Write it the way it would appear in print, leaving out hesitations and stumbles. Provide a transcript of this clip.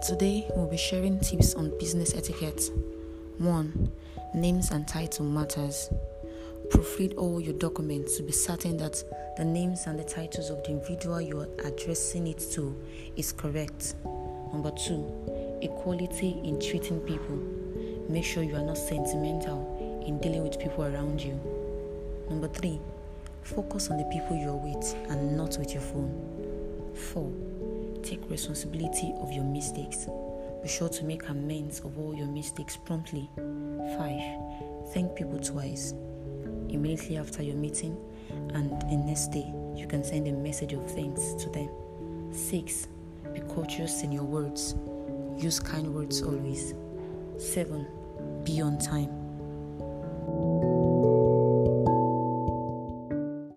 Today, we'll be sharing tips on business etiquette. 1. Names and title matters. Proofread all your documents to be certain that the names and the titles of the individual you are addressing it to is correct. Number 2. Equality in treating people. Make sure you are not sentimental in dealing with people around you. Number 3. Focus on the people you are with and not with your phone. 4. Take responsibility of your mistakes. Be sure to make amends of all your mistakes promptly. 5. Thank people twice. Immediately after your meeting and the next day, you can send a message of thanks to them. 6. Be courteous in your words. Use kind words always. 7. Be on time.